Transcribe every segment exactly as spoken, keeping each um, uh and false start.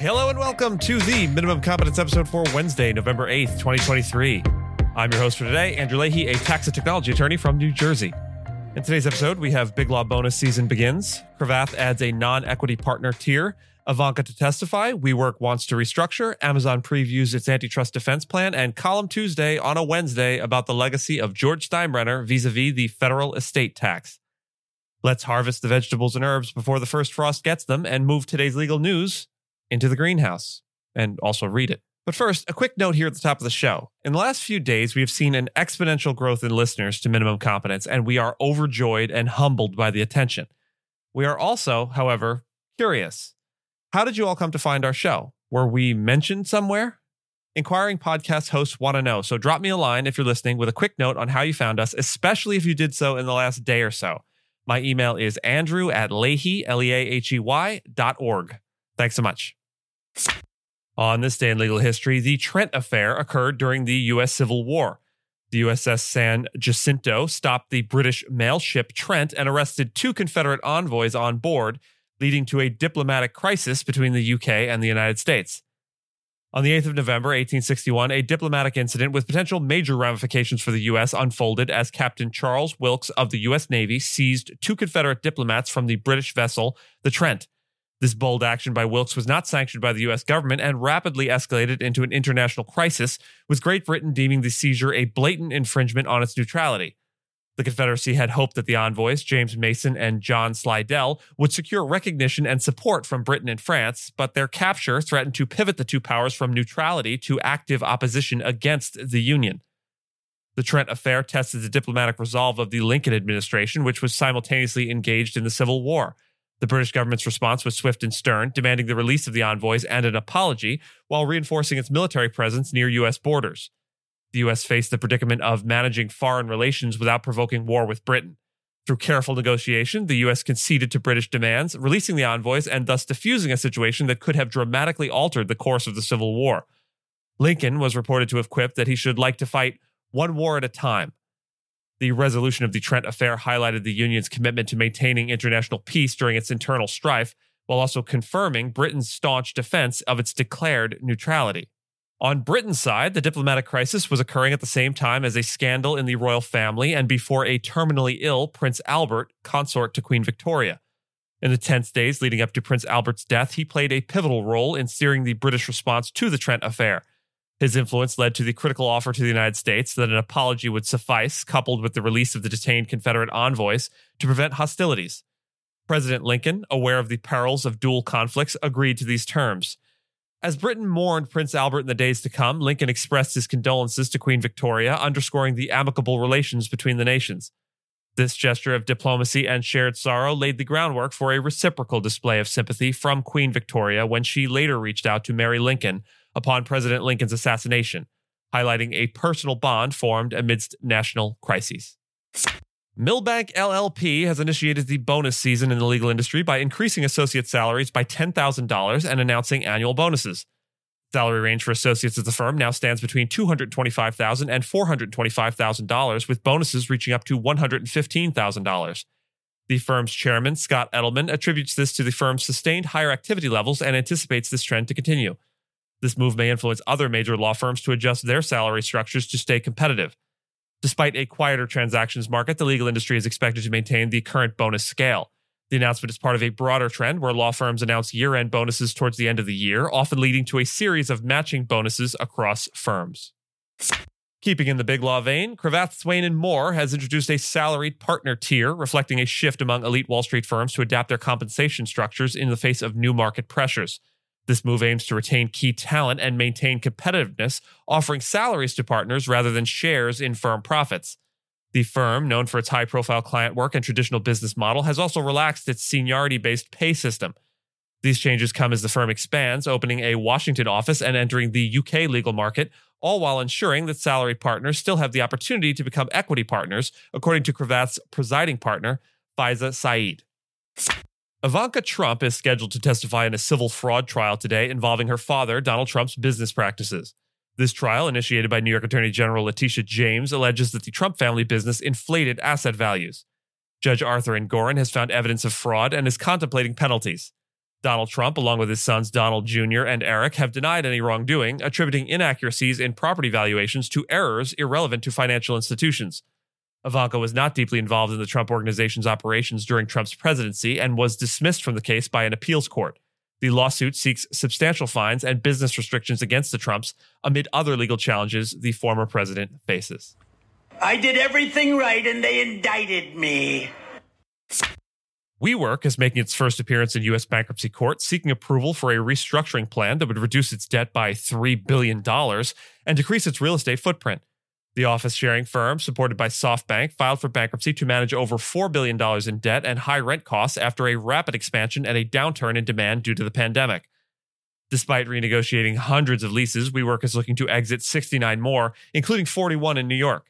Hello and welcome to the Minimum Competence episode for Wednesday, November eighth, twenty twenty-three. I'm your host for today, Andrew Leahy, a tax and technology attorney from New Jersey. In today's episode, we have Big Law Bonus Season Begins, Cravath adds a non-equity partner tier, Ivanka to testify, WeWork wants to restructure, Amazon previews its antitrust defense plan, and Column Tuesday on a Wednesday about the legacy of George Steinbrenner vis-a-vis the federal estate tax. Let's harvest the vegetables and herbs before the first frost gets them and move today's legal news into the greenhouse, and also read it. But first, a quick note here at the top of the show. In the last few days, we have seen an exponential growth in listeners to Minimum Competence, and we are overjoyed and humbled by the attention. We are also, however, curious. How did you all come to find our show? Were we mentioned somewhere? Inquiring podcast hosts want to know, so drop me a line if you're listening with a quick note on how you found us, especially if you did so in the last day or so. My email is andrew at leahy, L E A H E Y, dot org. Thanks so much. On this day in legal history, the Trent Affair occurred during the U S Civil War. The U S S San Jacinto stopped the British mail ship Trent and arrested two Confederate envoys on board, leading to a diplomatic crisis between the U K and the United States. On the eighth of November, eighteen sixty-one, a diplomatic incident with potential major ramifications for the U S unfolded as Captain Charles Wilkes of the U S Navy seized two Confederate diplomats from the British vessel, the Trent. This bold action by Wilkes was not sanctioned by the U S government and rapidly escalated into an international crisis, with Great Britain deeming the seizure a blatant infringement on its neutrality. The Confederacy had hoped that the envoys, James Mason and John Slidell, would secure recognition and support from Britain and France, but their capture threatened to pivot the two powers from neutrality to active opposition against the Union. The Trent Affair tested the diplomatic resolve of the Lincoln administration, which was simultaneously engaged in the Civil War. The British government's response was swift and stern, demanding the release of the envoys and an apology, while reinforcing its military presence near U S borders. The U S faced the predicament of managing foreign relations without provoking war with Britain. Through careful negotiation, the U S conceded to British demands, releasing the envoys and thus defusing a situation that could have dramatically altered the course of the Civil War. Lincoln was reported to have quipped that he should like to fight one war at a time. The resolution of the Trent Affair highlighted the Union's commitment to maintaining international peace during its internal strife, while also confirming Britain's staunch defense of its declared neutrality. On Britain's side, the diplomatic crisis was occurring at the same time as a scandal in the royal family and before a terminally ill Prince Albert, consort to Queen Victoria. In the tense days leading up to Prince Albert's death, he played a pivotal role in steering the British response to the Trent Affair. His influence led to the critical offer to the United States that an apology would suffice, coupled with the release of the detained Confederate envoys, to prevent hostilities. President Lincoln, aware of the perils of dual conflicts, agreed to these terms. As Britain mourned Prince Albert in the days to come, Lincoln expressed his condolences to Queen Victoria, underscoring the amicable relations between the nations. This gesture of diplomacy and shared sorrow laid the groundwork for a reciprocal display of sympathy from Queen Victoria when she later reached out to Mary Lincoln upon President Lincoln's assassination, highlighting a personal bond formed amidst national crises. Milbank L L P has initiated the bonus season in the legal industry by increasing associate salaries by ten thousand dollars and announcing annual bonuses. Salary range for associates at the firm now stands between two hundred twenty-five thousand dollars and four hundred twenty-five thousand dollars, with bonuses reaching up to one hundred fifteen thousand dollars. The firm's chairman, Scott Edelman, attributes this to the firm's sustained higher activity levels and anticipates this trend to continue. This move may influence other major law firms to adjust their salary structures to stay competitive. Despite a quieter transactions market, the legal industry is expected to maintain the current bonus scale. The announcement is part of a broader trend where law firms announce year-end bonuses towards the end of the year, often leading to a series of matching bonuses across firms. Keeping in the big law vein, Cravath, Swain and Moore has introduced a salaried partner tier, reflecting a shift among elite Wall Street firms to adapt their compensation structures in the face of new market pressures. This move aims to retain key talent and maintain competitiveness, offering salaries to partners rather than shares in firm profits. The firm, known for its high-profile client work and traditional business model, has also relaxed its seniority-based pay system. These changes come as the firm expands, opening a Washington office and entering the U K legal market, all while ensuring that salaried partners still have the opportunity to become equity partners, according to Cravath's presiding partner, Faiza Saeed. Ivanka Trump is scheduled to testify in a civil fraud trial today involving her father, Donald Trump's business practices. This trial, initiated by New York Attorney General Letitia James, alleges that the Trump family business inflated asset values. Judge Arthur Engoron has found evidence of fraud and is contemplating penalties. Donald Trump, along with his sons Donald Junior and Eric, have denied any wrongdoing, attributing inaccuracies in property valuations to errors irrelevant to financial institutions. Ivanka was not deeply involved in the Trump organization's operations during Trump's presidency and was dismissed from the case by an appeals court. The lawsuit seeks substantial fines and business restrictions against the Trumps amid other legal challenges the former president faces. I did everything right and they indicted me. WeWork is making its first appearance in U S bankruptcy court, seeking approval for a restructuring plan that would reduce its debt by three billion dollars and decrease its real estate footprint. The office-sharing firm, supported by SoftBank, filed for bankruptcy to manage over four billion dollars in debt and high rent costs after a rapid expansion and a downturn in demand due to the pandemic. Despite renegotiating hundreds of leases, WeWork is looking to exit sixty-nine more, including forty-one in New York.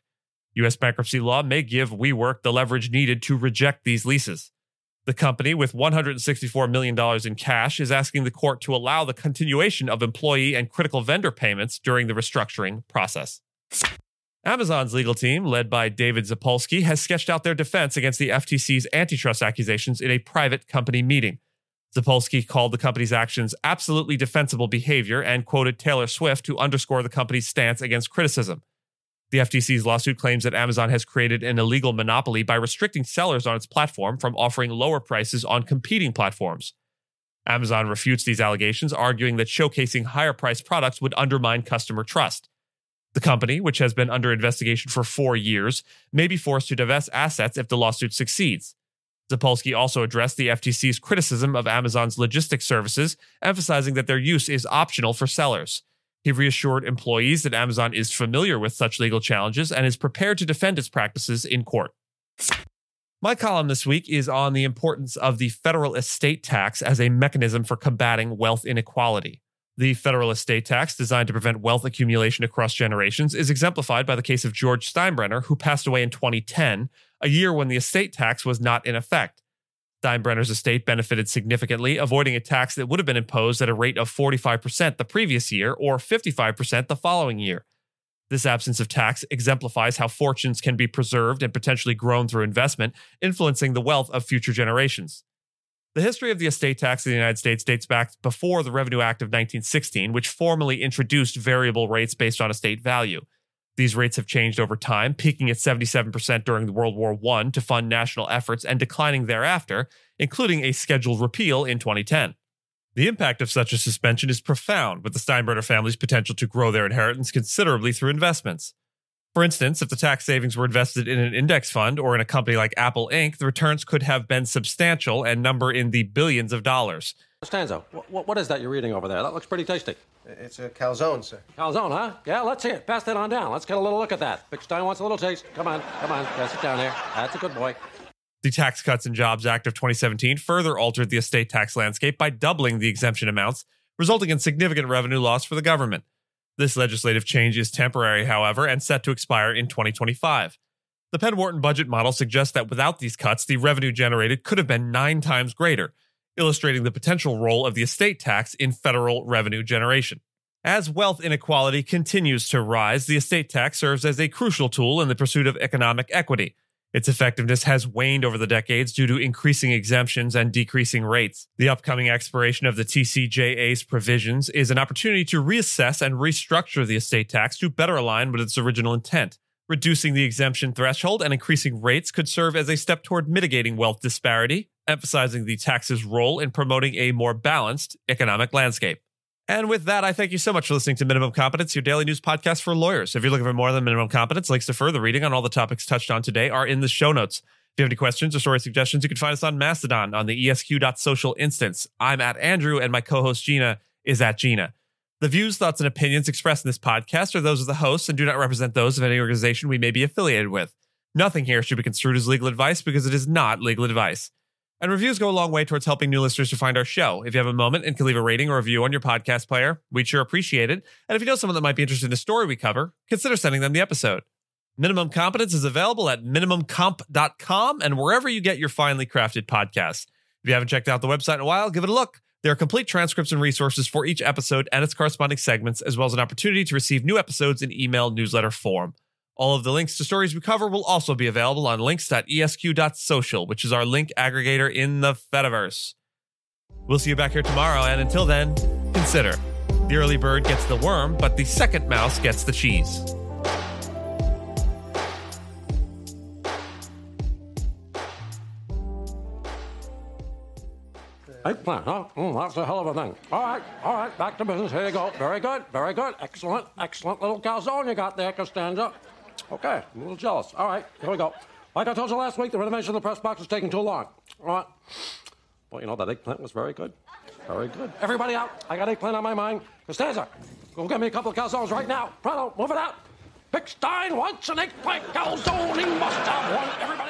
U S bankruptcy law may give WeWork the leverage needed to reject these leases. The company, with one hundred sixty-four million dollars in cash, is asking the court to allow the continuation of employee and critical vendor payments during the restructuring process. Amazon's legal team, led by David Zapolsky, has sketched out their defense against the F T C's antitrust accusations in a private company meeting. Zapolsky called the company's actions absolutely defensible behavior and quoted Taylor Swift to underscore the company's stance against criticism. The F T C's lawsuit claims that Amazon has created an illegal monopoly by restricting sellers on its platform from offering lower prices on competing platforms. Amazon refutes these allegations, arguing that showcasing higher-priced products would undermine customer trust. The company, which has been under investigation for four years, may be forced to divest assets if the lawsuit succeeds. Zapolsky also addressed the F T C's criticism of Amazon's logistics services, emphasizing that their use is optional for sellers. He reassured employees that Amazon is familiar with such legal challenges and is prepared to defend its practices in court. My column this week is on the importance of the federal estate tax as a mechanism for combating wealth inequality. The federal estate tax, designed to prevent wealth accumulation across generations, is exemplified by the case of George Steinbrenner, who passed away in twenty ten, a year when the estate tax was not in effect. Steinbrenner's estate benefited significantly, avoiding a tax that would have been imposed at a rate of forty-five percent the previous year or fifty-five percent the following year. This absence of tax exemplifies how fortunes can be preserved and potentially grown through investment, influencing the wealth of future generations. The history of the estate tax in the United States dates back before the Revenue Act of nineteen sixteen, which formally introduced variable rates based on estate value. These rates have changed over time, peaking at seventy-seven percent during World War One to fund national efforts and declining thereafter, including a scheduled repeal in twenty ten. The impact of such a suspension is profound, with the Steinbrenner family's potential to grow their inheritance considerably through investments. For instance, if the tax savings were invested in an index fund or in a company like Apple Incorporated, the returns could have been substantial and number in the billions of dollars. Costanzo, what, what is that you're eating over there? That looks pretty tasty. It's a calzone, sir. Calzone, huh? Yeah, let's see it. Pass that on down. Let's get a little look at that. Big Stein wants a little taste. Come on, come on. Yeah, sit down there. That's a good boy. The Tax Cuts and Jobs Act of twenty seventeen further altered the estate tax landscape by doubling the exemption amounts, resulting in significant revenue loss for the government. This legislative change is temporary, however, and set to expire in twenty twenty-five. The Penn Wharton budget model suggests that without these cuts, the revenue generated could have been nine times greater, illustrating the potential role of the estate tax in federal revenue generation. As wealth inequality continues to rise, the estate tax serves as a crucial tool in the pursuit of economic equity. Its effectiveness has waned over the decades due to increasing exemptions and decreasing rates. The upcoming expiration of the T C J A's provisions is an opportunity to reassess and restructure the estate tax to better align with its original intent. Reducing the exemption threshold and increasing rates could serve as a step toward mitigating wealth disparity, emphasizing the tax's role in promoting a more balanced economic landscape. And with that, I thank you so much for listening to Minimum Competence, your daily news podcast for lawyers. If you're looking for more than Minimum Competence, links to further reading on all the topics touched on today are in the show notes. If you have any questions or story suggestions, you can find us on Mastodon on the E S Q dot social instance. I'm at Andrew, and my co-host Gina is at Gina. The views, thoughts, and opinions expressed in this podcast are those of the hosts and do not represent those of any organization we may be affiliated with. Nothing here should be construed as legal advice because it is not legal advice. And reviews go a long way towards helping new listeners to find our show. If you have a moment and can leave a rating or review on your podcast player, we'd sure appreciate it. And if you know someone that might be interested in a story we cover, consider sending them the episode. Minimum Competence is available at minimum comp dot com and wherever you get your finely crafted podcasts. If you haven't checked out the website in a while, give it a look. There are complete transcripts and resources for each episode and its corresponding segments, as well as an opportunity to receive new episodes in email newsletter form. All of the links to stories we cover will also be available on links dot E S Q dot social, which is our link aggregator in the Fediverse. We'll see you back here tomorrow, and until then, consider: the early bird gets the worm, but the second mouse gets the cheese. Eggplant, huh? Mm, that's a hell of a thing. All right, all right, back to business. Here you go. Very good, very good. Excellent, excellent little calzone you got there, Costanza. Okay, I'm a little jealous. All right, here we go. Like I told you last week, the renovation of the press box is taking too long. All right. Well, you know, that eggplant was very good. Very good. Everybody out. I got eggplant on my mind. Costanza, go get me a couple of calzones right now. Pronto, move it out. Pick Stein wants an eggplant calzone. He must have one. Everybody.